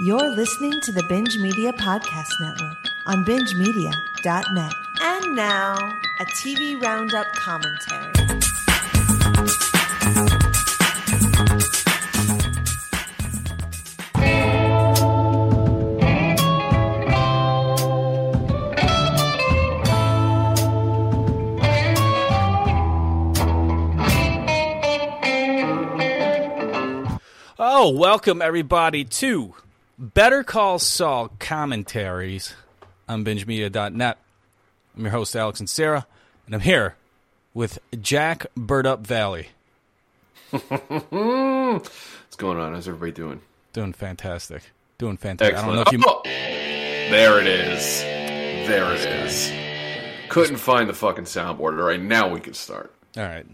You're listening to the Binge Media Podcast Network on BingeMedia.net. And now, a TV Roundup commentary. Oh, welcome everybody to Better Call Saul commentaries on BingeMedia.net. I'm your host, Alex and Sarah, and I'm here with Jack Bird Up Valley. What's going on? How's everybody doing? Doing fantastic. Excellent. I don't know if you... There it is. Couldn't find the fucking soundboard. All right, now we can start. All right.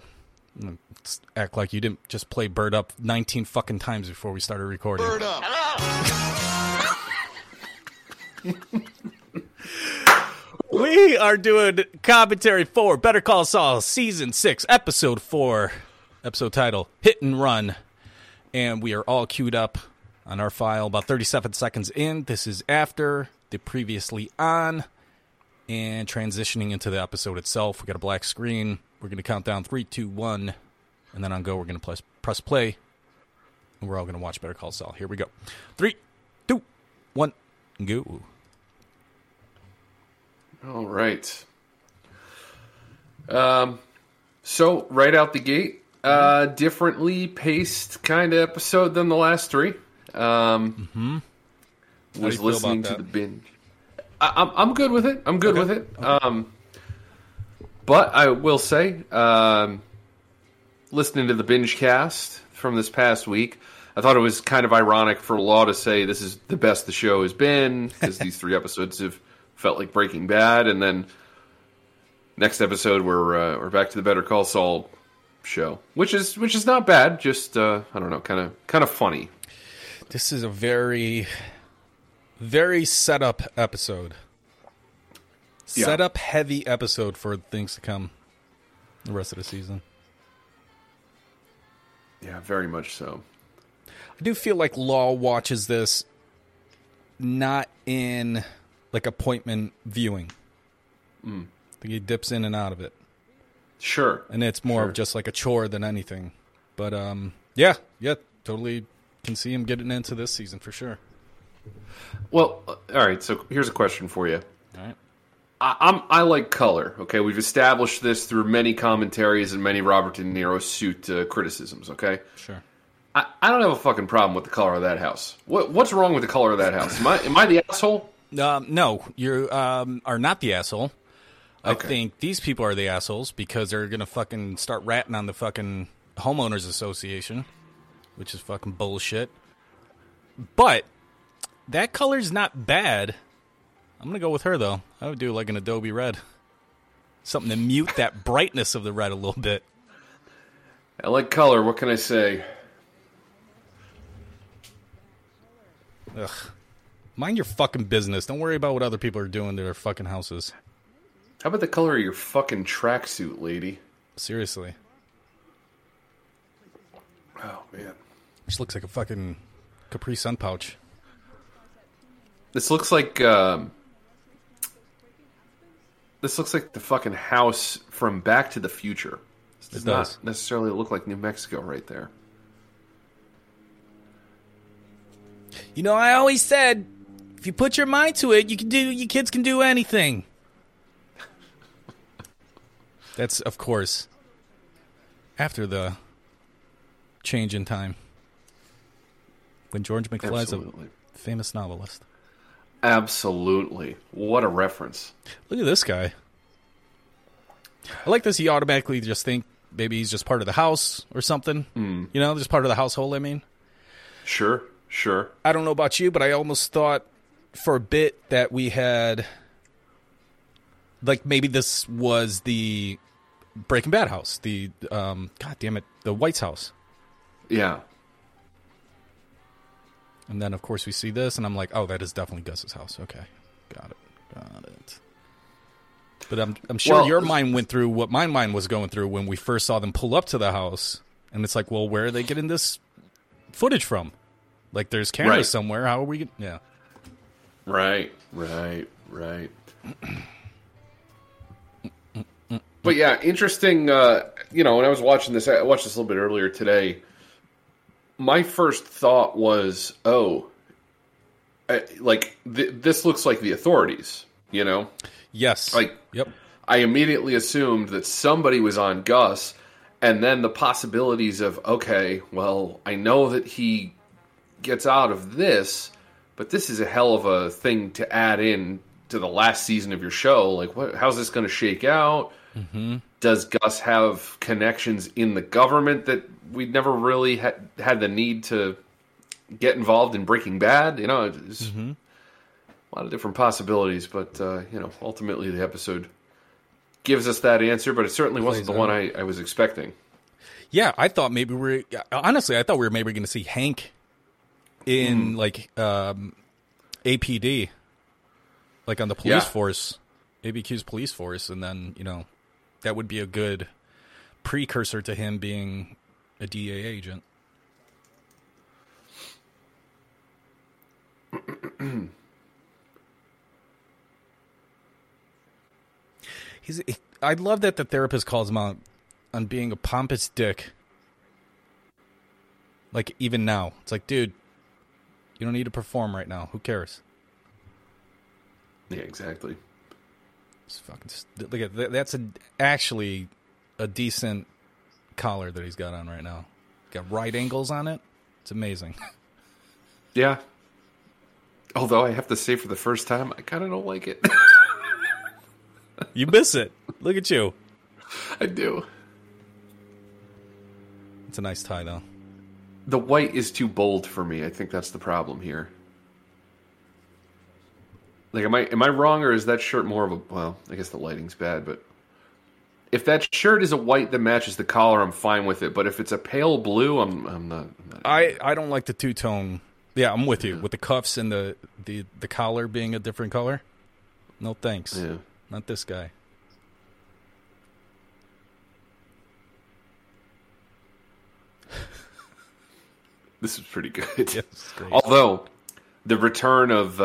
Act like you didn't just play Bird Up 19 fucking times before we started recording. Bird Up. We are doing commentary for Better Call Saul Season 6, Episode 4, episode title, Hit and Run. And we are all queued up on our file about 37 seconds in. This is after the previously on and transitioning into the episode itself. We got a black screen. We're going to count down 3, 2, 1, and then on go, we're going to press play, and we're all going to watch Better Call Saul. Here we go. 3, 2, 1, go. All right. So, right out the gate, differently paced kind of episode than the last three. Was listening to the binge. I'm good with it. Okay. But I will say, listening to the binge cast from this past week, I thought it was kind of ironic for Law to say this is the best the show has been, because these three episodes have felt like Breaking Bad, and then next episode we're back to the Better Call Saul show, which is not bad. Just I don't know, kind of funny. This is a very, very set up episode. Yeah. Set up heavy episode for things to come the rest of the season. Yeah, very much so. I do feel like Law watches this not in like appointment viewing. I think he dips in and out of it. Sure. And it's more of just like a chore than anything. But yeah, totally can see him getting into this season for sure. Well, all right, so here's a question for you. All right. I like color, okay? We've established this through many commentaries and many Robert De Niro suit criticisms, okay? Sure. I don't have a fucking problem with the color of that house. What's wrong with the color of that house? Am I the asshole? No, you are not the asshole. Okay. I think these people are the assholes because they're going to fucking start ratting on the fucking homeowners association, which is fucking bullshit. But that color's not bad. I'm going to go with her, though. I would do like an Adobe Red. Something to mute that brightness of the red a little bit. I like color. What can I say? Ugh. Mind your fucking business. Don't worry about what other people are doing to their fucking houses. How about the color of your fucking tracksuit, lady? Seriously. Oh, man. This looks like a fucking Capri Sun pouch. This looks like... This looks like the fucking house from Back to the Future. This does not necessarily look like New Mexico right there. You know, I always said, if you put your mind to it, your kids can do anything. That's, of course, after the change in time. When George McFly's a famous novelist. Absolutely. What a reference. Look at this guy. I like this. He automatically just think maybe he's just part of the house or something. You know, just part of the household, I mean. Sure. I don't know about you, but I almost thought for a bit that we had, like, maybe this was the Breaking Bad house. The, the White's house. Yeah. And then, of course, we see this, and I'm like, oh, that is definitely Gus's house. Okay, got it. But I'm sure your mind went through what my mind was going through when we first saw them pull up to the house, and it's like, well, where are they getting this footage from? Like, there's cameras somewhere. How are we gonna... Yeah. Right. But yeah, interesting. You know, when I was watching this, I watched this a little bit earlier today. My first thought was, this looks like the authorities, you know? Yes. I immediately assumed that somebody was on Gus, and then the possibilities of, okay, well, I know that he gets out of this, but this is a hell of a thing to add in to the last season of your show. Like, what? How's this going to shake out? Mm-hmm. Does Gus have connections in the government that we never really had the need to get involved in Breaking Bad? You know, it's a lot of different possibilities, but ultimately the episode gives us that answer, but it certainly wasn't the one I was expecting. Yeah, I thought maybe we were maybe going to see Hank in APD, like on the police force, ABQ's police force, and then, you know, that would be a good precursor to him being a DEA agent. I love that the therapist calls him out on being a pompous dick. Like, even now, it's like, dude, you don't need to perform right now. Who cares? Yeah, exactly. It's fucking. Look, that's actually a decent collar that he's got on right now. Got right angles on it. It's amazing. Yeah. Although I have to say, for the first time, I kind of don't like it. You miss it. Look at you. I do. It's a nice tie, though. The white is too bold for me. I think that's the problem here. Like, am I wrong, or is that shirt more of a... Well, I guess the lighting's bad, but... If that shirt is a white that matches the collar, I'm fine with it. But if it's a pale blue, I'm not... I don't like the two-tone... Yeah, I'm with you. With the cuffs and the collar being a different color. No thanks. Yeah. Not this guy. This is pretty good. Yeah, although, the return of,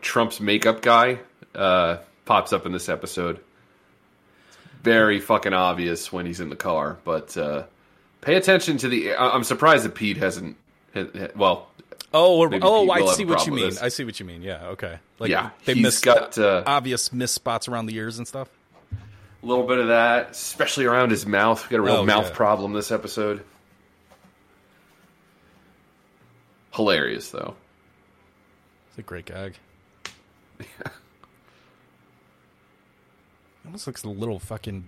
Trump's makeup guy pops up in this episode. Very fucking obvious when he's in the car. But pay attention to the... I'm surprised that Pete hasn't... Well... Oh, I see what you mean. I see what you mean. Yeah, okay. Like, yeah, they got obvious missed spots around the ears and stuff. A little bit of that, especially around his mouth. We got a real mouth problem this episode. Hilarious, though. It's a great gag. Yeah. It almost looks a little fucking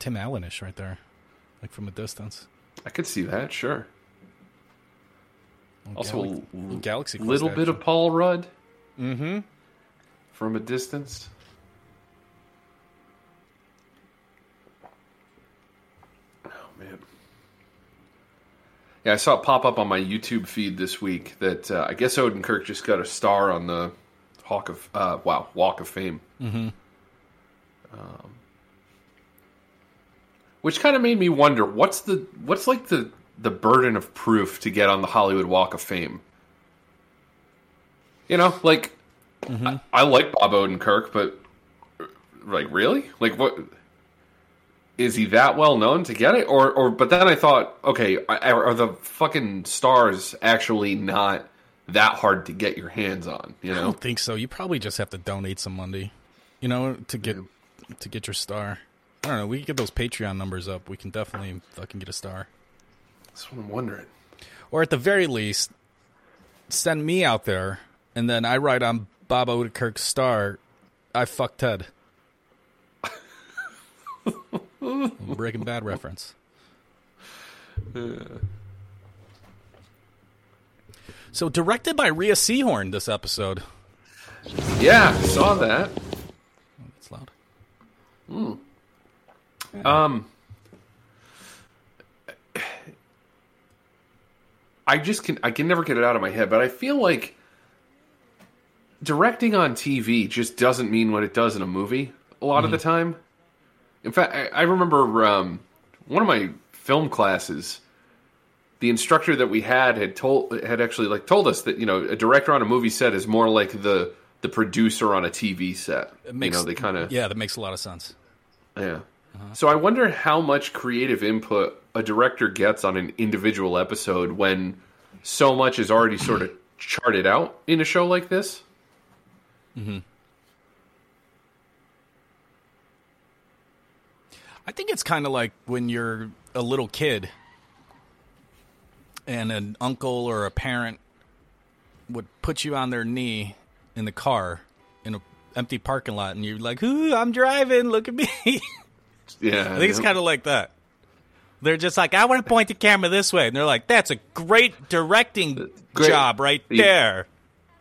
Tim Allen-ish right there, like from a distance. I could see that, sure. Also, a little bit of Paul Rudd from a distance. Oh, man. Yeah, I saw it pop up on my YouTube feed this week that I guess Odenkirk just got a star on the Walk of Fame. Mm-hmm. Which kind of made me wonder, what's the burden of proof to get on the Hollywood Walk of Fame. You know, like, I like Bob Odenkirk, but, like, really? Like, what? Is he that well known to get it? But then I thought, okay, are the fucking stars actually not that hard to get your hands on? You know? I don't think so. You probably just have to donate some money, to get your star. I don't know. We can get those Patreon numbers up. We can definitely fucking get a star. That's what I'm wondering. Or at the very least, send me out there, and then I write on Bob Odenkirk's star, I fucked Ted. Breaking Bad reference. So, directed by Rhea Seahorn this episode. Yeah, saw that. Oh, that's loud. Mm. Yeah. I can never get it out of my head, but I feel like directing on TV just doesn't mean what it does in a movie a lot of the time. In fact, I remember one of my film classes the instructor that we had actually told us that, you know, a director on a movie set is more like the producer on a TV set. It makes, you know, they kind of... Yeah, that makes a lot of sense. Yeah. Uh-huh. So I wonder how much creative input a director gets on an individual episode when so much is already sort of charted out in a show like this. Mm-hmm. I think it's kind of like when you're a little kid and an uncle or a parent would put you on their knee in the car in an empty parking lot and you're like, ooh, I'm driving, look at me. Yeah. I think it's kind of like that. They're just like, I want to point the camera this way. And they're like, that's a great directing job right there.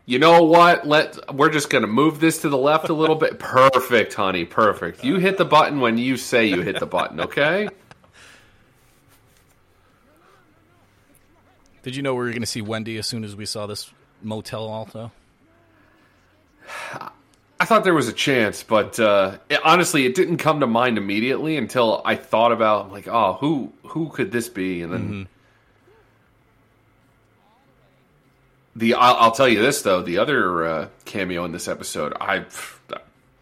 You know what? We're just going to move this to the left a little bit. Perfect, honey. Perfect. You hit the button when you say you hit the button, okay? Did you know we were going to see Wendy as soon as we saw this motel also? I thought there was a chance, but honestly, it didn't come to mind immediately until I thought about, like, oh, who could this be? And then I'll tell you this, though. The other cameo in this episode,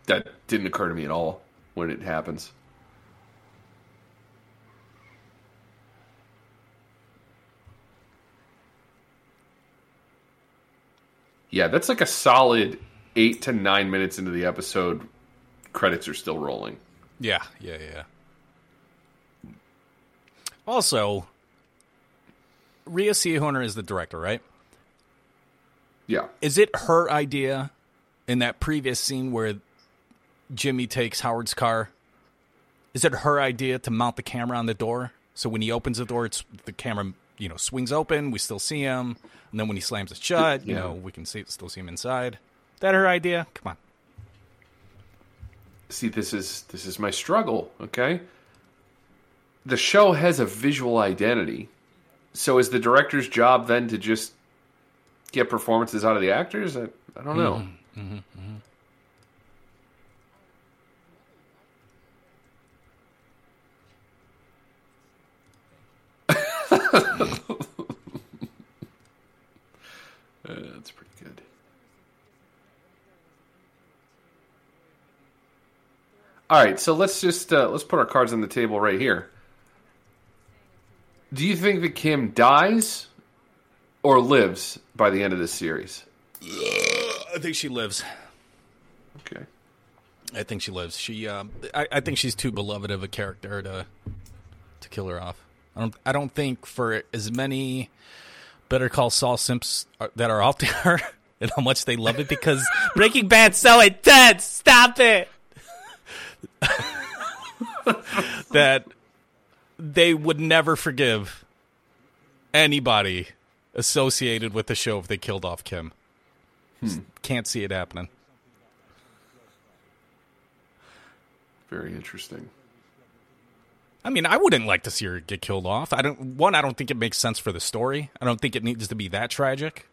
that didn't occur to me at all when it happens. Yeah, that's like a solid 8 to 9 minutes into the episode, credits are still rolling. Yeah. Also, Rhea Seahorn is the director, right? Yeah. Is it her idea in that previous scene where Jimmy takes Howard's car? Is it her idea to mount the camera on the door? So when he opens the door, it's the camera, you know, swings open, we still see him, and then when he slams it shut, you know, we can still see him inside. Is that her idea? Come on. See, this is my struggle, okay? The show has a visual identity. So is the director's job then to just get performances out of the actors? I don't know. Mm-hmm, mm-hmm. That's pretty good. All right, so let's just let's put our cards on the table right here. Do you think that Kim dies or lives by the end of this series? I think she lives. Okay. I think she lives. She, I think she's too beloved of a character to kill her off. I don't think for as many Better Call Saul simps that are out there and how much they love it because Breaking Bad's so intense. Stop it. That they would never forgive anybody associated with the show if they killed off Kim. Just can't see it happening. Very interesting. I mean, I wouldn't like to see her get killed off. I don't think it makes sense for the story. I don't think it needs to be that tragic.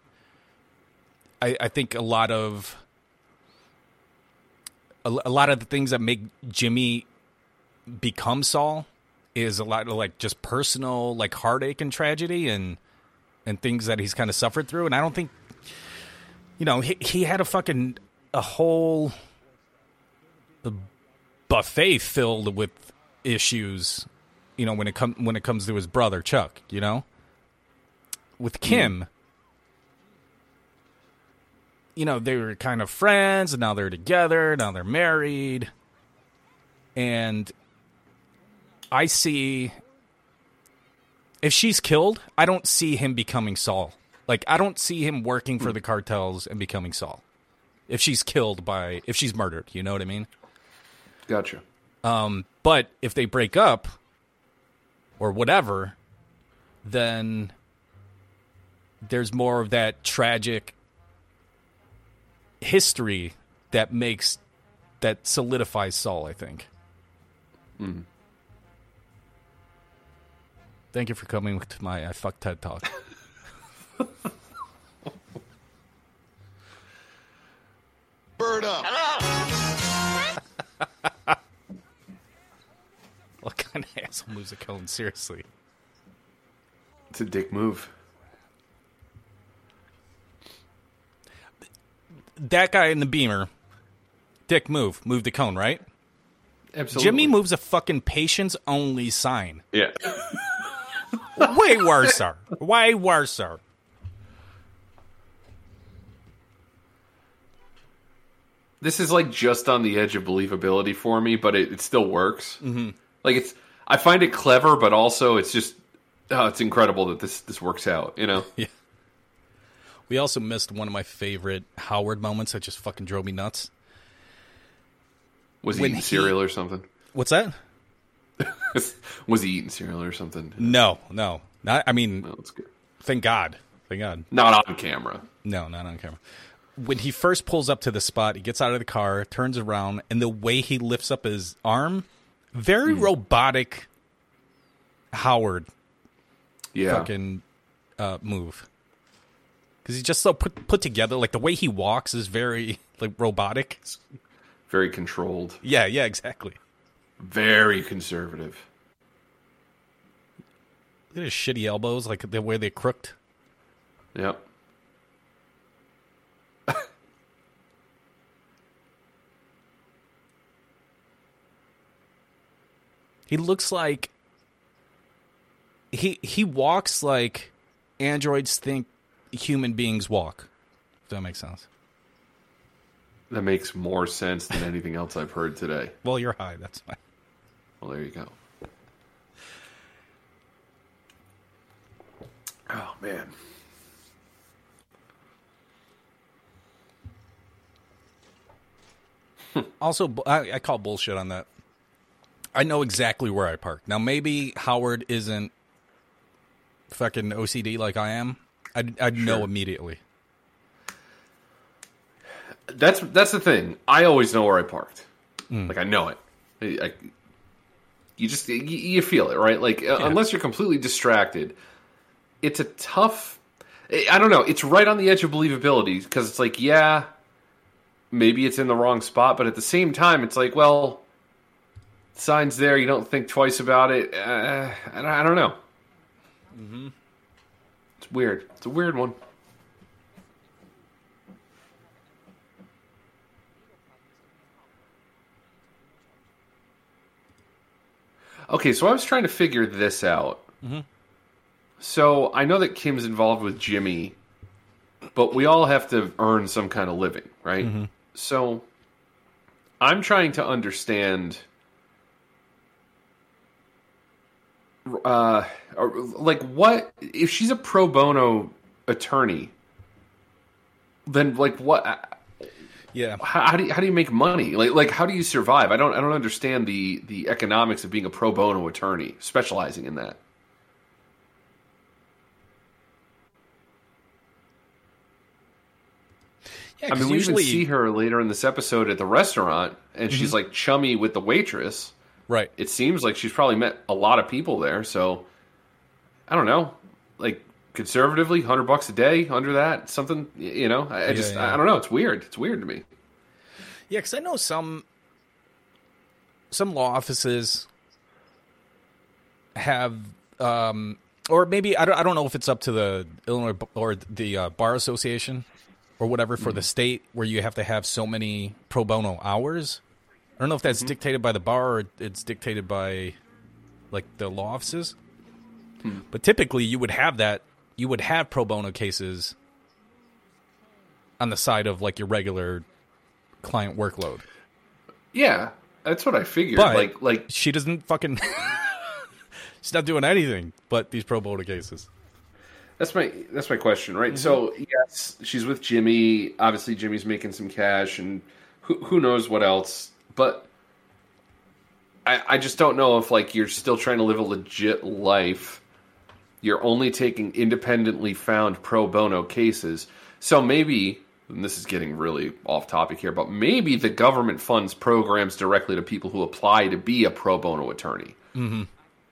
I think a lot of the things that make Jimmy become Saul is a lot of like just personal like heartache and tragedy and things that he's kind of suffered through. And I don't think, you know, he had a whole buffet filled with issues, you know, when it comes to his brother Chuck, you know, with Kim. Mm-hmm. You know, they were kind of friends, and now they're together, now they're married. And I see, if she's killed, I don't see him becoming Saul. Like, I don't see him working for the cartels and becoming Saul. If she's killed if she's murdered, you know what I mean? Gotcha. But if they break up, or whatever, then there's more of that tragic history that solidifies Saul, I think. Mm. Thank you for coming to my I Fuck TED Talk. Bird up. What kind of asshole moves a cone? Seriously. a dick move. That guy in the Beamer, dick move. Move the cone, right? Absolutely. Jimmy moves a fucking patience-only sign. Yeah. Way worse, sir. Way worse, sir. This is like just on the edge of believability for me, but it still works. Mm-hmm. Like I find it clever, but also it's just, it's incredible that this works out, you know? Yeah. We also missed one of my favorite Howard moments that just fucking drove me nuts. Was he eating cereal or something? What's that? Was he eating cereal or something? No. No, that's good. Thank God. Not on camera. No, not on camera. When he first pulls up to the spot, he gets out of the car, turns around, and the way he lifts up his arm, very robotic Howard fucking move. Because he's just so put together. Like, the way he walks is very, like, robotic. Very controlled. Yeah, exactly. Very conservative. Look at his shitty elbows, like, the way they crooked. Yep. He looks like... He walks like androids think human beings walk, if that makes sense. That makes more sense than anything else I've heard today. Well, you're high, that's fine. Well, there you go. Oh, man. Also, I call bullshit on that. I know exactly where I park. Now, maybe Howard isn't fucking OCD like I am. I'd sure know immediately. That's the thing. I always know where I parked. Like, I know it. You feel it, right? Like, unless you're completely distracted, it's a tough... I don't know. It's right on the edge of believability because it's like, yeah, maybe it's in the wrong spot, but at the same time, it's like, well, sign's there. You don't think twice about it. I don't know. Mm-hmm. Weird. It's a weird one. Okay, so I was trying to figure this out. Mm-hmm. So I know that Kim's involved with Jimmy, but we all have to earn some kind of living, right? Mm-hmm. So I'm trying to understand... like, what if she's a pro bono attorney? Then, like, what? Yeah. How do you make money? Like how do you survive? I don't understand the economics of being a pro bono attorney, specializing in that. Yeah, I mean, we usually see her later in this episode at the restaurant, and she's like chummy with the waitress. Right. It seems like she's probably met a lot of people there, so I don't know. Like, conservatively, $100 a day under that, something, you know? I don't know. It's weird. It's weird to me. Yeah, because I know some law offices have, or maybe I don't know if it's up to the Illinois or the Bar Association or whatever for the state where you have to have so many pro bono hours. I don't know if that's dictated by the bar or it's dictated by, like, the law offices. But typically, you would have that. You would have pro bono cases on the side of, like, your regular client workload. Yeah, that's what I figured. But like she doesn't fucking... she's not doing anything but these pro bono cases. That's my question, right? Mm-hmm. So, yes, she's with Jimmy. Obviously, Jimmy's making some cash, and who knows what else... But I just don't know if, like, you're still trying to live a legit life. You're only taking independently found pro bono cases. So maybe, and this is getting really off topic here, but maybe the government funds programs directly to people who apply to be a pro bono attorney. Mm-hmm.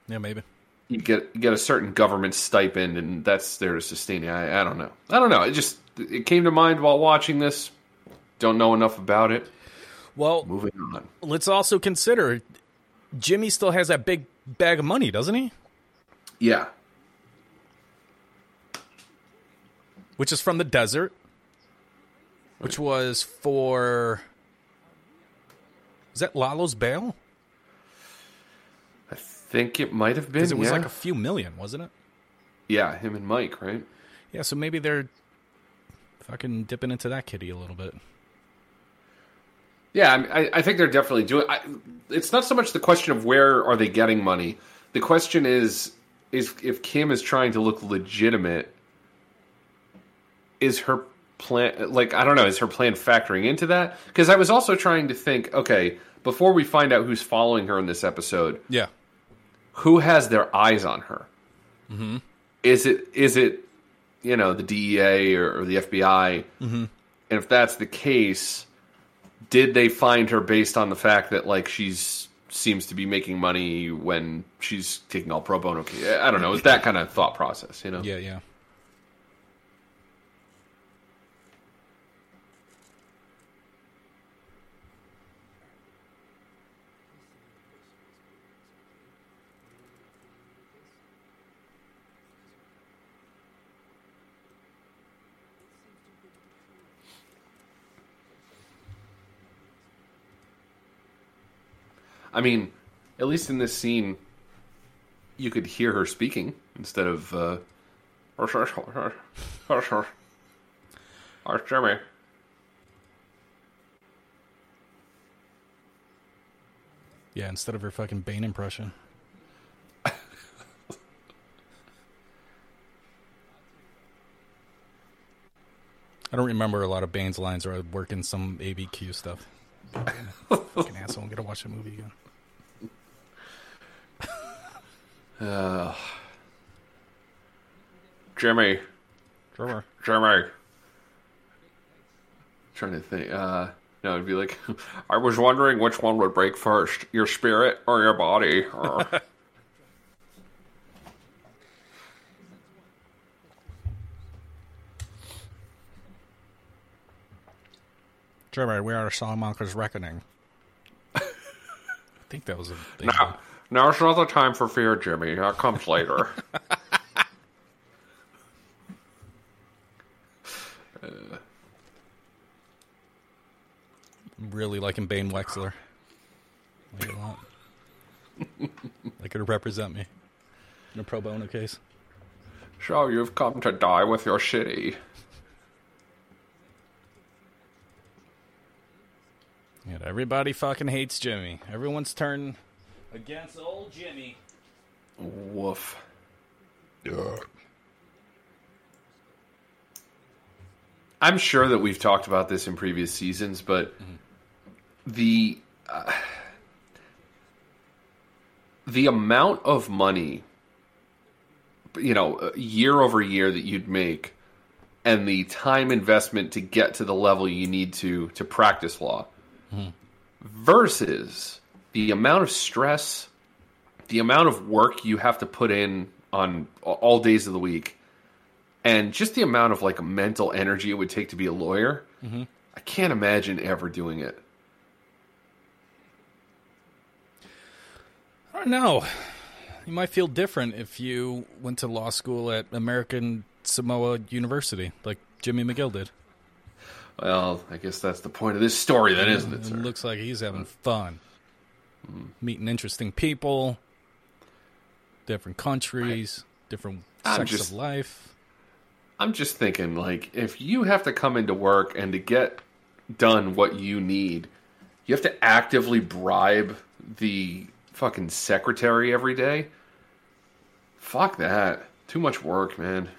Yeah, maybe. You get a certain government stipend, and that's there to sustain you. I don't know. It came to mind while watching this. Don't know enough about it. Well, moving on. Let's also consider Jimmy still has that big bag of money, doesn't he? Yeah. which is from the desert, which was for... Is that Lalo's bail? I think it might have been, because it was like a few million, wasn't it? Yeah, him and Mike, right? Yeah, so maybe they're fucking dipping into that kitty a little bit. Yeah, I think they're definitely doing... it's not so much the question of where are they getting money. The question is if Kim is trying to look legitimate, is her plan... Like, I don't know, is her plan factoring into that? Because I was also trying to think, okay, before we find out who's following her in this episode, yeah, who has their eyes on her? Mm-hmm. Is it you know, the DEA or the FBI? Mm-hmm. And if that's the case... Did they find her based on the fact that, like, she's seems to be making money when she's taking all pro bono? I don't know. It's that kind of thought process, you know? Yeah, yeah. I mean, at least in this scene, you could hear her speaking instead of, Jimmy. Yeah, instead of her fucking Bane impression. I don't remember a lot of Bane's lines, or I work in some ABQ stuff. Fucking asshole, I'm gonna watch the movie again. Jimmy. I'm trying to think. No, it'd be like, I was wondering which one would break first, your spirit or your body. Or... Jimmy, we are Salamanca's reckoning. I think that was a big one. Now it's not the time for fear, Jimmy. That comes later. Really liking Bane Wexler. Like a lot. They could represent me in a pro bono case. So you've come to die with your shitty. Yeah, everybody fucking hates Jimmy. Everyone's turned against old Jimmy. Woof. Ugh. I'm sure that we've talked about this in previous seasons, but the amount of money, you know, year over year that you'd make, and the time investment to get to the level you need to practice law, versus the amount of stress, the amount of work you have to put in on all days of the week, and just the amount of like mental energy it would take to be a lawyer. Mm-hmm. I can't imagine ever doing it. I don't know. You might feel different if you went to law school at American Samoa University, like Jimmy McGill did. Well, I guess that's the point of this story, then, isn't it, sir? It looks like he's having fun. Mm. Meeting interesting people, different countries, different sections of life. I'm just thinking, like, if you have to come into work and to get done what you need, you have to actively bribe the fucking secretary every day? Fuck that. Too much work, man.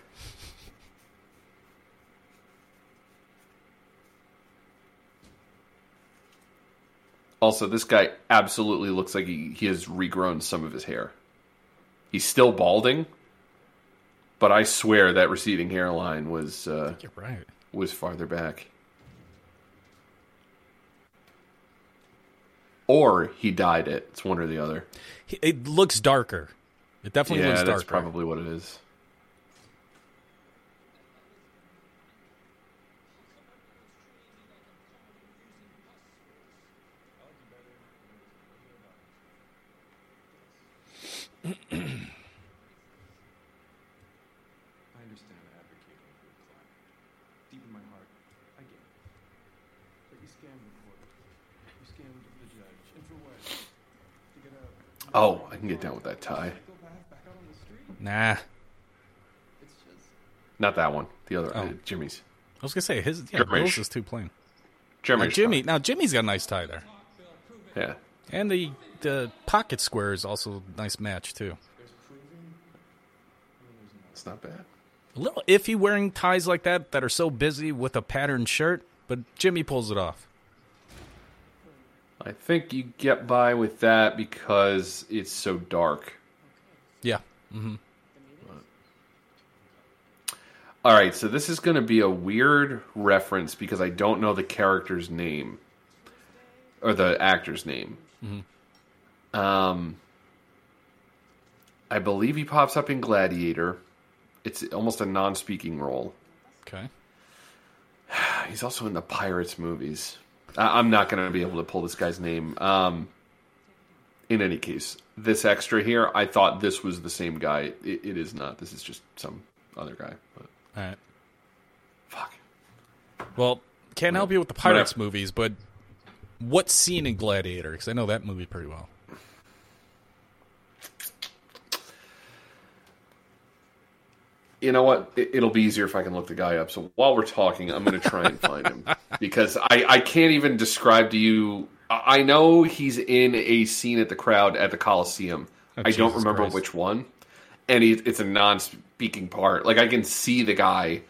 Also, this guy absolutely looks like he has regrown some of his hair. He's still balding, but I swear that receding hairline was farther back. Or he dyed it. It's one or the other. It looks darker. It definitely looks darker. Yeah, that's probably what it is. I understand advocating for the client. Oh, I can get down with that tie. Nah. Not that one. The other, Jimmy's. I was going to say, his Bill's is too plain. Now, Jimmy's got a nice tie there. Yeah. And the pocket square is also a nice match, too. It's not bad. A little iffy wearing ties like that are so busy with a patterned shirt, but Jimmy pulls it off. I think you get by with that because it's so dark. Yeah. Mm-hmm. All right, so this is going to be a weird reference because I don't know the character's name or the actor's name. Mm-hmm. I believe he pops up in Gladiator. It's almost a non-speaking role. Okay. He's also in the Pirates movies. I'm not going to be able to pull this guy's name. In any case, this extra here, I thought this was the same guy. It is not. This is just some other guy. But. All right. Fuck. Well, can't help you with the Pirates movies, but what scene in Gladiator? Because I know that movie pretty well. You know what? It'll be easier if I can look the guy up. So while we're talking, I'm going to try and find him. Because I can't even describe to you. I know he's in a scene at the crowd at the Coliseum. Oh, I don't remember which one. And it's a non-speaking part. Like, I can see the guy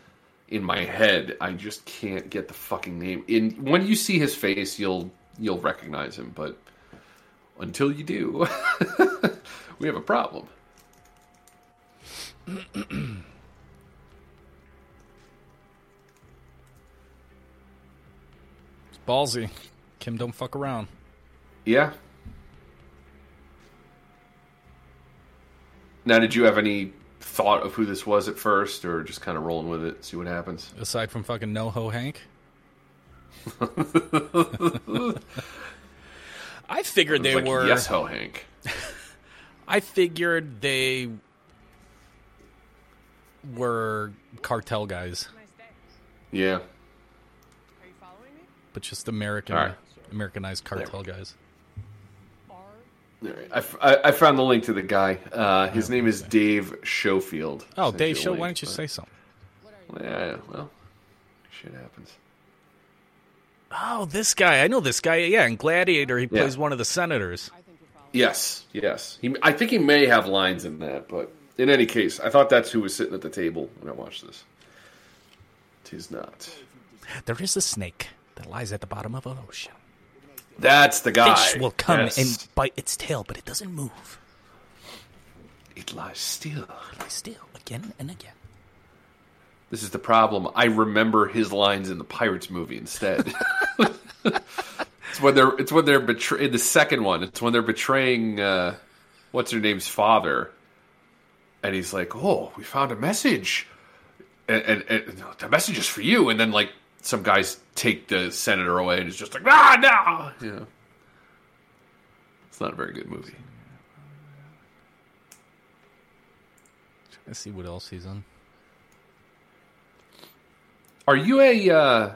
in my head. I just can't get the fucking name. And when you see his face, you'll recognize him. But until you do, we have a problem. Ballsy. Kim, don't fuck around. Yeah. Now, did you have any thought of who this was at first, or just kind of rolling with it, see what happens? Aside from fucking No-Ho Hank? I figured they were... Yes-Ho Hank. I figured they were cartel guys. Yeah. But just Americanized cartel guys. All right. I found the link to the guy. His name is Dave Schofield. Oh, Dave Schofield, why don't you say something? Yeah, well, shit happens. Oh, this guy. I know this guy. Yeah, in Gladiator, he plays one of the senators. Yes. I think he may have lines in that, but in any case, I thought that's who was sitting at the table when I watched this. 'Tis not. There is a snake that lies at the bottom of an ocean. That's the guy. Fish will come and bite its tail, but it doesn't move. It lies still. It lies still, again and again. This is the problem. I remember his lines in the Pirates movie instead. In the second one, it's when they're betraying what's-her-name's father. And he's like, oh, we found a message. And the message is for you. And then, like, some guys take the senator away and it's just like, no! You know. It's not a very good movie. Let's see what else he's on. Are you a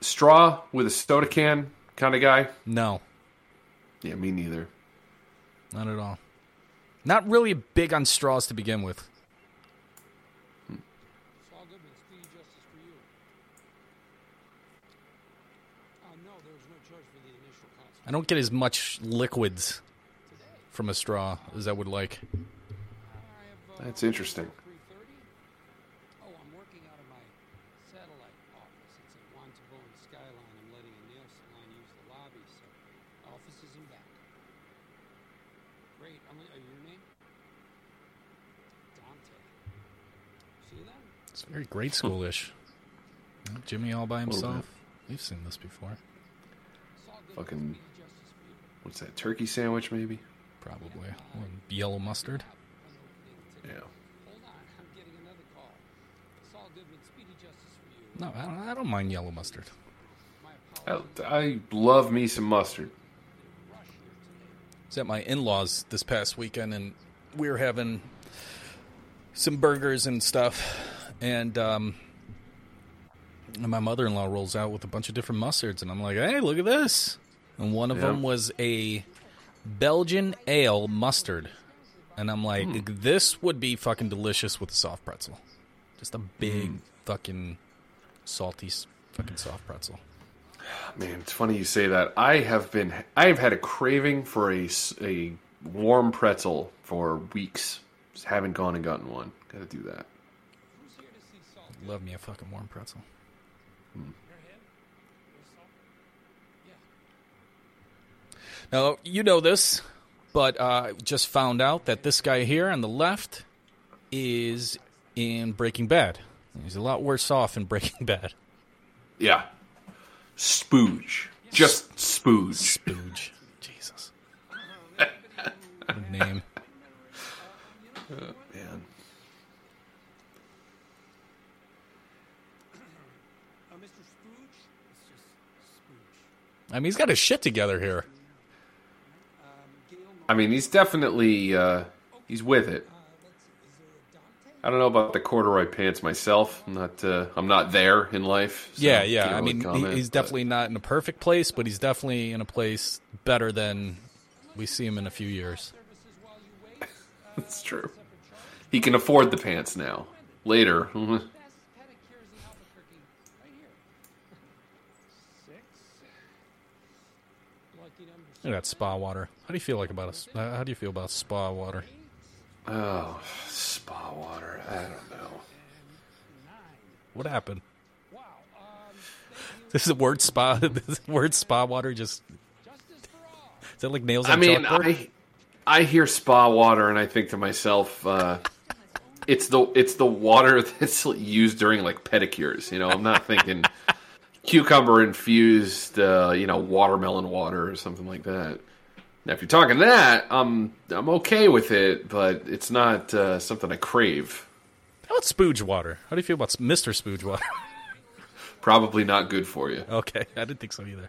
straw with a soda can kind of guy? No. Yeah, me neither. Not at all. Not really big on straws to begin with. I don't get as much liquids from a straw as I would like. That's interesting. Oh, I'm working out of my satellite office. It's at Wantabone Skyline. I'm letting a nail salon use the lobby, so office is in back. Great. Are you your name? Dante. See that? It's very grade school-ish. Jimmy all by himself. We've seen this before. Fucking... What's that, turkey sandwich, maybe? Probably. Or yellow mustard. Yeah. No, I don't mind yellow mustard. I love me some mustard. I was at my in-laws this past weekend, and we were having some burgers and stuff, and And my mother-in-law rolls out with a bunch of different mustards, and I'm like, hey, look at this. And one of them was a Belgian ale mustard. And I'm like, this would be fucking delicious with a soft pretzel. Just a big fucking salty fucking soft pretzel. Man, it's funny you say that. I have had a craving for a warm pretzel for weeks. Just haven't gone and gotten one. Gotta do that. Love me a fucking warm pretzel. Now, you know this, but I just found out that this guy here on the left is in Breaking Bad. He's a lot worse off in Breaking Bad. Yeah. Spooge. Just Spooge. Spooge. Jesus. What a name. Oh, man. I mean, he's got his shit together here. I mean, he's definitely, he's with it. I don't know about the corduroy pants myself. I'm not there in life. So yeah. Really, I mean, he's definitely not in a perfect place, but he's definitely in a place better than we see him in a few years. That's true. He can afford the pants now. Later. Look at that spa water. How do you feel about spa water? Oh, spa water. I don't know. What happened? This is a word spa. This word spa water just. Is that like nails on chalkboard? I hear spa water and I think to myself, it's the water that's used during like pedicures. You know, I'm not thinking. Cucumber infused, watermelon water or something like that. Now, if you're talking that, I'm okay with it, but it's not something I crave. How about Spooge water? How do you feel about Mr. Spooge water? Probably not good for you. Okay, I didn't think so either.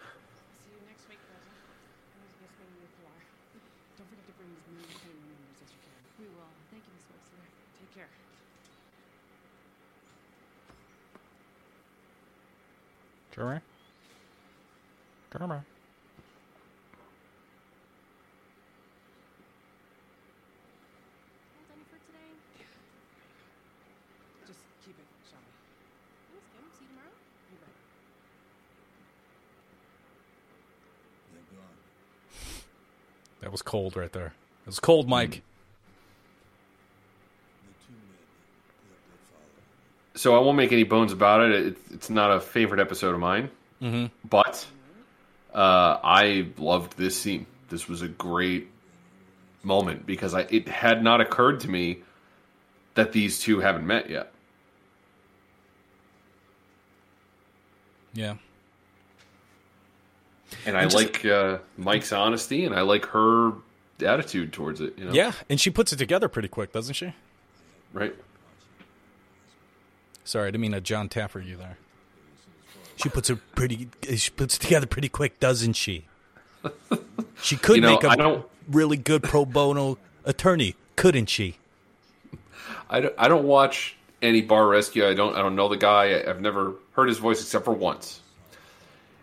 Drummer. Just keep it, shall we? Thanks, Kim. See you tomorrow? You bet. They're gone. That was cold right there. It was cold, Mike. So I won't make any bones about it. It's not a favorite episode of mine, but I loved this scene. This was a great moment because it had not occurred to me that these two haven't met yet. Yeah. And I like Mike's honesty, and I like her attitude towards it. You know? Yeah, and she puts it together pretty quick, doesn't she? Right. Sorry, I didn't mean to John Taffer you there. She puts it together pretty quick, doesn't she? She could make a really good pro bono attorney, couldn't she? I don't watch any Bar Rescue. I don't know the guy. I've never heard his voice except for once,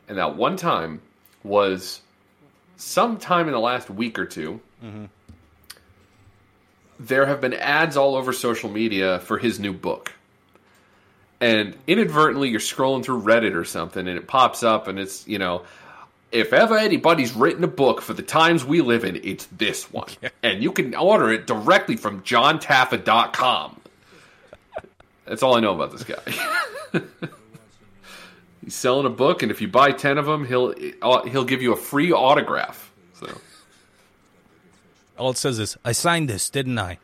and that one time was sometime in the last week or two. Mm-hmm. There have been ads all over social media for his new book. And inadvertently, you're scrolling through Reddit or something, and it pops up, and it's, if ever anybody's written a book for the times we live in, it's this one. Yeah. And you can order it directly from JohnTaffer.com. That's all I know about this guy. He's selling a book, and if you buy 10 of them, he'll give you a free autograph. So all it says is, I signed this, didn't I?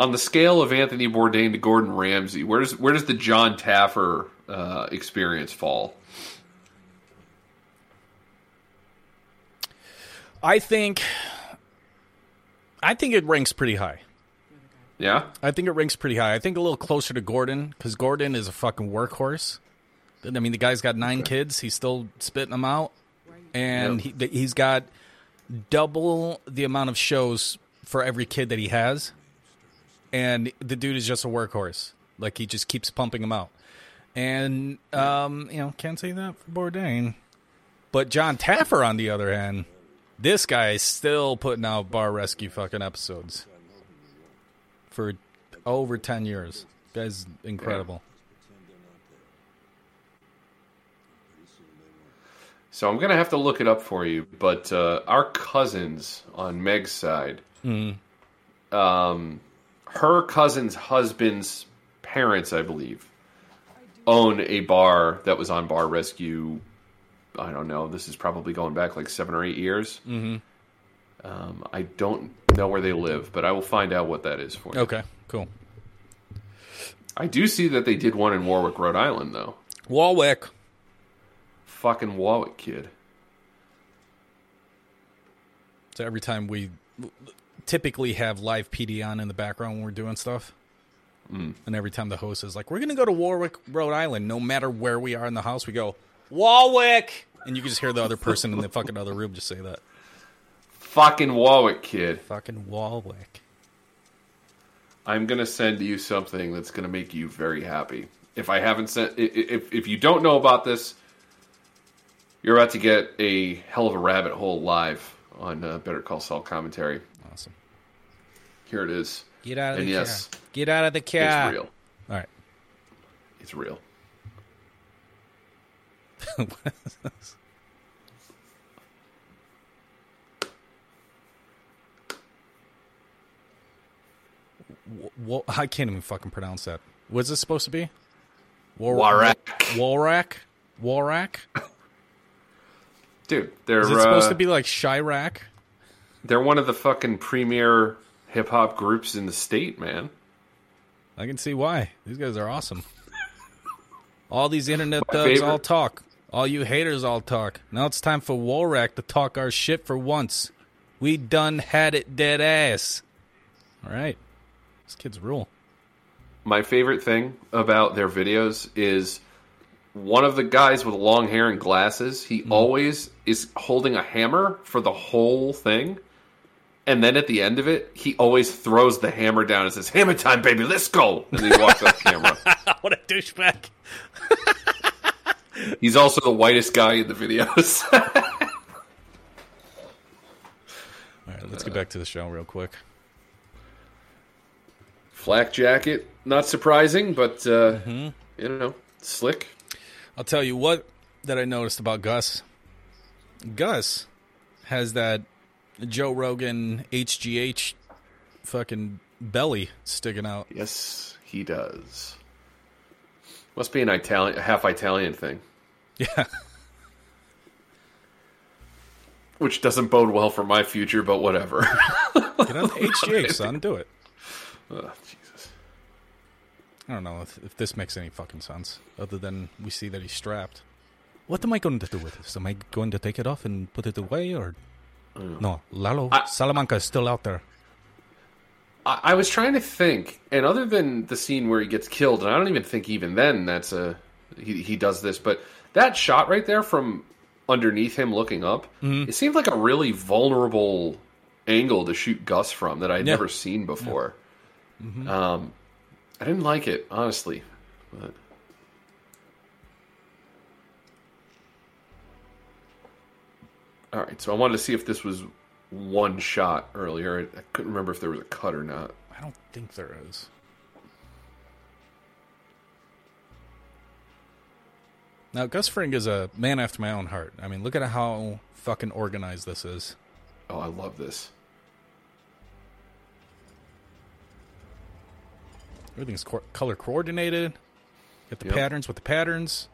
On the scale of Anthony Bourdain to Gordon Ramsay, where does the John Taffer experience fall? I think it ranks pretty high. Yeah? I think it ranks pretty high. I think a little closer to Gordon, because Gordon is a fucking workhorse. I mean, the guy's got 9 kids. He's still spitting them out. And he's got double the amount of shows for every kid that he has. and the dude is just a workhorse. Like, he just keeps pumping him out. And, you know, can't say that for Bourdain. But John Taffer, on the other hand, this guy is still putting out Bar Rescue fucking episodes for over 10 years. Guy's incredible. So I'm going to have to look it up for you, but our cousins on Meg's side, her cousin's husband's parents, I believe, own a bar that was on Bar Rescue. I don't know. This is probably going back like 7 or 8 years. Mm-hmm. I don't know where they live, but I will find out what that is for you. Okay, cool. I do see that they did one in Warwick, Rhode Island, though. Warwick. Fucking Warwick, kid. So every time we typically have live PD on in the background when we're doing stuff. And every time the host is like, we're going to go to Warwick, Rhode Island, no matter where we are in the house, we go, Warwick! And you can just hear the other person in the fucking other room just say that. Fucking Warwick, kid. Fucking Warwick. I'm going to send you something that's going to make you very happy. If I haven't sent... If you don't know about this, you're about to get a hell of a rabbit hole live on Better Call Saul commentary. Awesome. Here it is. Get out of the car. Get out of the car. It's real. All right. It's real. What is this? I can't even fucking pronounce that. What's this supposed to be? Warrak? Dude, they're... Is it supposed to be like Chirac? They're one of the fucking premier hip-hop groups in the state, man. I can see why. These guys are awesome. All these internet thugs all talk. All you haters all talk. Now it's time for Warrak to talk our shit for once. We done had it dead ass. All right. These kids rule. My favorite thing about their videos is one of the guys with long hair and glasses, he always is holding a hammer for the whole thing. And then at the end of it, he always throws the hammer down and says, "Hammer time, baby, let's go!" And then he walks off the camera. What a douchebag. He's also the whitest guy in the videos. All right, let's get back to the show real quick. Flak jacket, not surprising, but, you know, slick. I'll tell you what that I noticed about Gus. Gus has that Joe Rogan HGH fucking belly sticking out. Yes, he does. Must be an Italian, half Italian thing. Yeah. Which doesn't bode well for my future, but whatever. Get on the HGH, son. Do it. Oh, Jesus. I don't know if this makes any fucking sense, other than we see that he's strapped. What am I going to do with this? Am I going to take it off and put it away, or... No, Lalo Salamanca is still out there. I was trying to think, and other than the scene where he gets killed, and I don't even think even then that's he does this, but that shot right there from underneath him looking up, it seemed like a really vulnerable angle to shoot Gus from that I had never seen before. I didn't like it, honestly. But... All right, so I wanted to see if this was one shot earlier. I couldn't remember if there was a cut or not. I don't think there is. Now, Gus Fring is a man after my own heart. I mean, look at how fucking organized this is. Oh, I love this. Everything's color coordinated. Get the patterns with the patterns.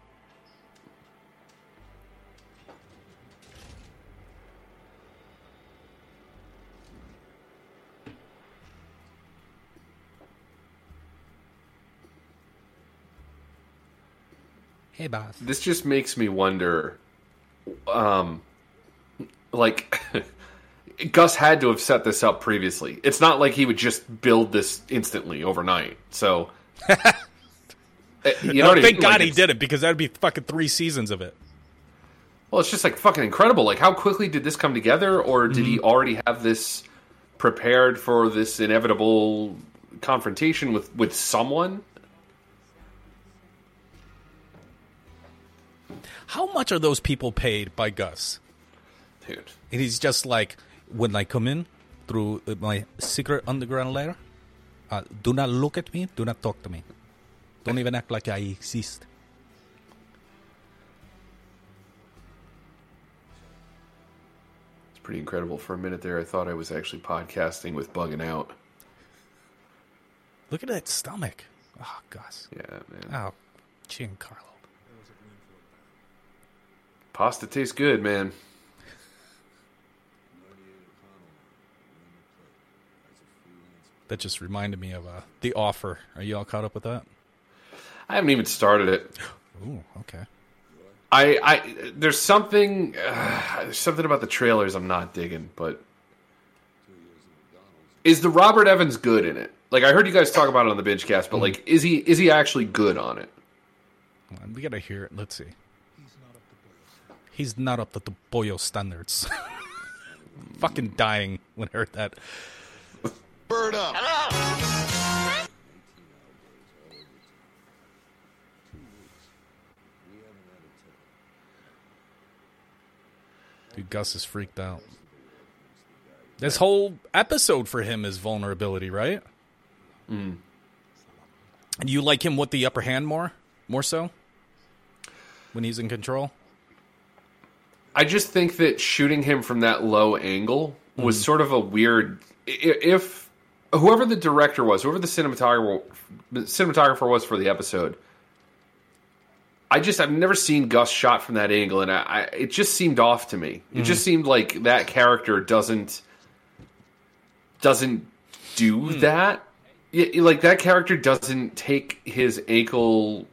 Hey, boss. This just makes me wonder, like, Gus had to have set this up previously. It's not like he would just build this instantly overnight. So, thank God he did it, because that would be fucking 3 seasons of it. Well, it's just like fucking incredible. Like, how quickly did this come together, or did he already have this prepared for this inevitable confrontation with someone. How much are those people paid by Gus? Dude. And he's just like, when I come in through my secret underground lair, do not look at me, do not talk to me. Don't even act like I exist. It's pretty incredible. For a minute there, I thought I was actually podcasting with Bugging Out. Look at that stomach. Oh, Gus. Yeah, man. Oh, Giancarlo. Pasta tastes good, man. That just reminded me of The Offer. Are you all caught up with that? I haven't even started it. Ooh, okay. There's something about the trailers I'm not digging, but is the Robert Evans good in it? Like, I heard you guys talk about it on the BingeCast, but like, is he actually good on it? We gotta hear it. Let's see. He's not up to the boyo standards. Fucking dying when I heard that. Bird up. Hello. Dude, Gus is freaked out. This whole episode for him is vulnerability, right? Mm. And you like him with the upper hand more so when he's in control? I just think that shooting him from that low angle was sort of a weird. If whoever the director was, whoever the cinematographer was for the episode, I've never seen Gus shot from that angle, and it just seemed off to me. It just seemed like that character doesn't do that. Like, that character doesn't take his ankle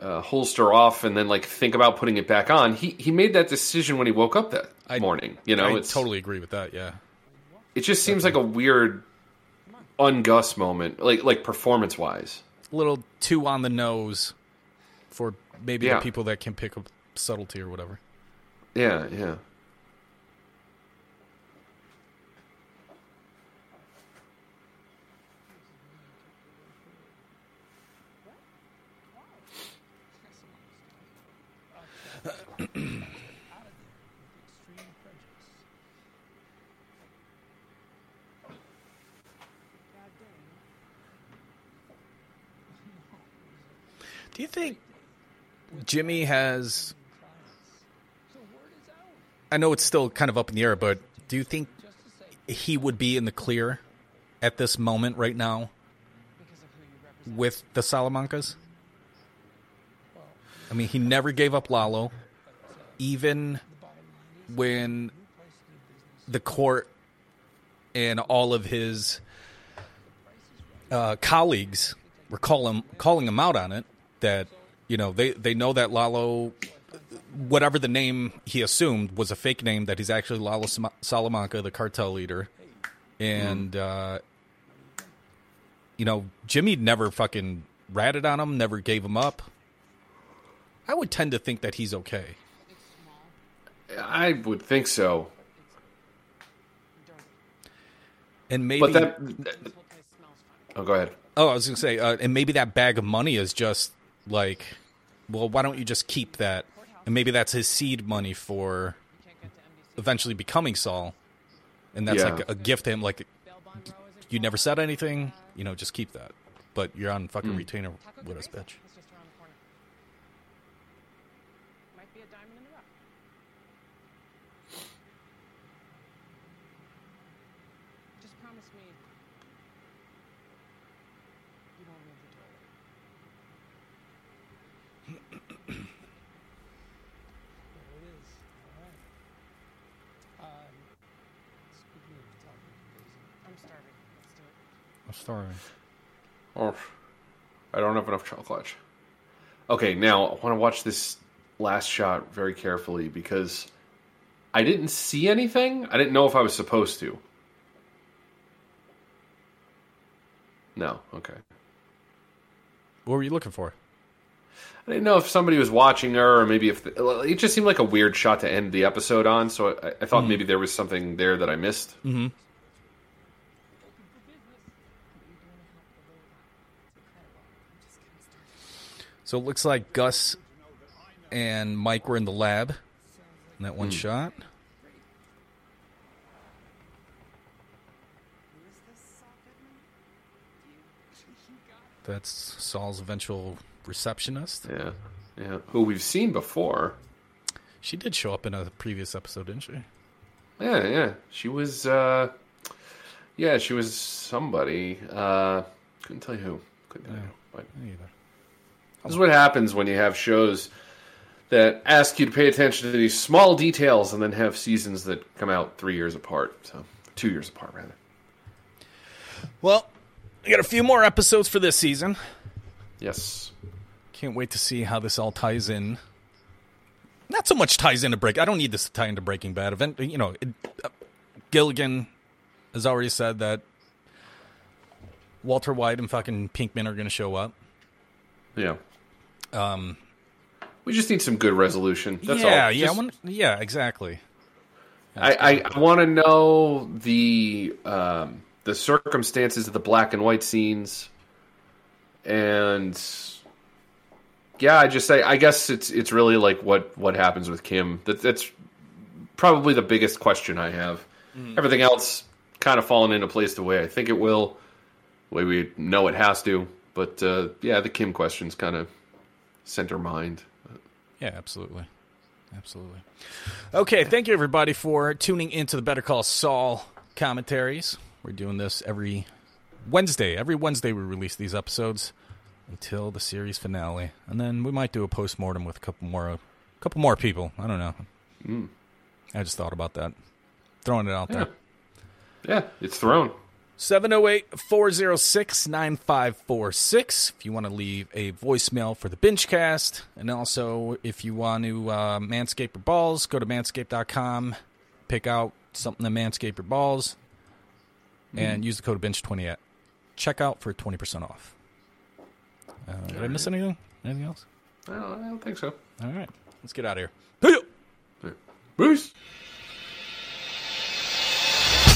holster off and then, like, think about putting it back on. He made that decision when he woke up that morning. You know, I totally agree with that. Yeah, it just seems like a weird un-Gus moment, like performance wise. A little too on the nose for maybe the people that can pick up subtlety or whatever. Yeah, yeah. Do you think Jimmy has... I know it's still kind of up in the air, but do you think he would be in the clear at this moment right now with the Salamancas? I mean, he never gave up Lalo. Even when the court and all of his colleagues were calling him out on it, that, you know, they know that Lalo, whatever the name he assumed was a fake name, that he's actually Lalo Salamanca, the cartel leader. And, you know, Jimmy never fucking ratted on him, never gave him up. I would tend to think that he's okay. I would think so. And maybe... But that... Oh, go ahead. Oh, I was going to say, and maybe that bag of money is just like, well, why don't you just keep that? And maybe that's his seed money for eventually becoming Saul. And that's like a gift to him, like, you never said anything, you know, just keep that. But you're on fucking retainer with us, bitch. Sorry. Oh, I don't have enough chocolate. Okay, now I want to watch this last shot very carefully because I didn't see anything. I didn't know if I was supposed to. No, okay. What were you looking for? I didn't know if somebody was watching her or maybe if... it just seemed like a weird shot to end the episode on, so I thought maybe there was something there that I missed. Mm-hmm. So it looks like Gus and Mike were in the lab in that one shot. That's Saul's eventual receptionist. Yeah, yeah. Who we've seen before. She did show up in a previous episode, didn't she? Yeah, yeah. She was, yeah, she was somebody. Couldn't tell you who. Couldn't tell you. But this is what happens when you have shows that ask you to pay attention to these small details and then have seasons that come out 3 years apart. So 2 years apart, rather. Well, we got a few more episodes for this season. Yes. Can't wait to see how this all ties in. Not so much ties into Breaking. I don't need this to tie into Breaking Bad. You know, Gilligan has already said that Walter White and fucking Pinkman are going to show up. Yeah. We just need some good resolution. That's all. Just, yeah, exactly. I want to know the circumstances of the black and white scenes, and yeah, I guess it's really like what happens with Kim. That's probably the biggest question I have. Mm. Everything else kind of falling into place the way I think it will, the way we know it has to. But yeah, the Kim question's kind of center mind. Yeah, absolutely. Absolutely. Okay, thank you everybody for tuning into the Better Call Saul commentaries. We're doing this every Wednesday. Every Wednesday we release these episodes until the series finale. And then we might do a postmortem with a couple more people. I don't know. Mm. I just thought about that. Throwing it out there. Yeah, it's thrown. 708-406-9546 if you want to leave a voicemail for the BingeCast. And also, if you want to manscape your balls, go to manscaped.com, pick out something to manscape your balls, and use the code BINGE20 at checkout for 20% off. Did I miss anything? Anything else? I don't think so. All right. Let's get out of here. Peace.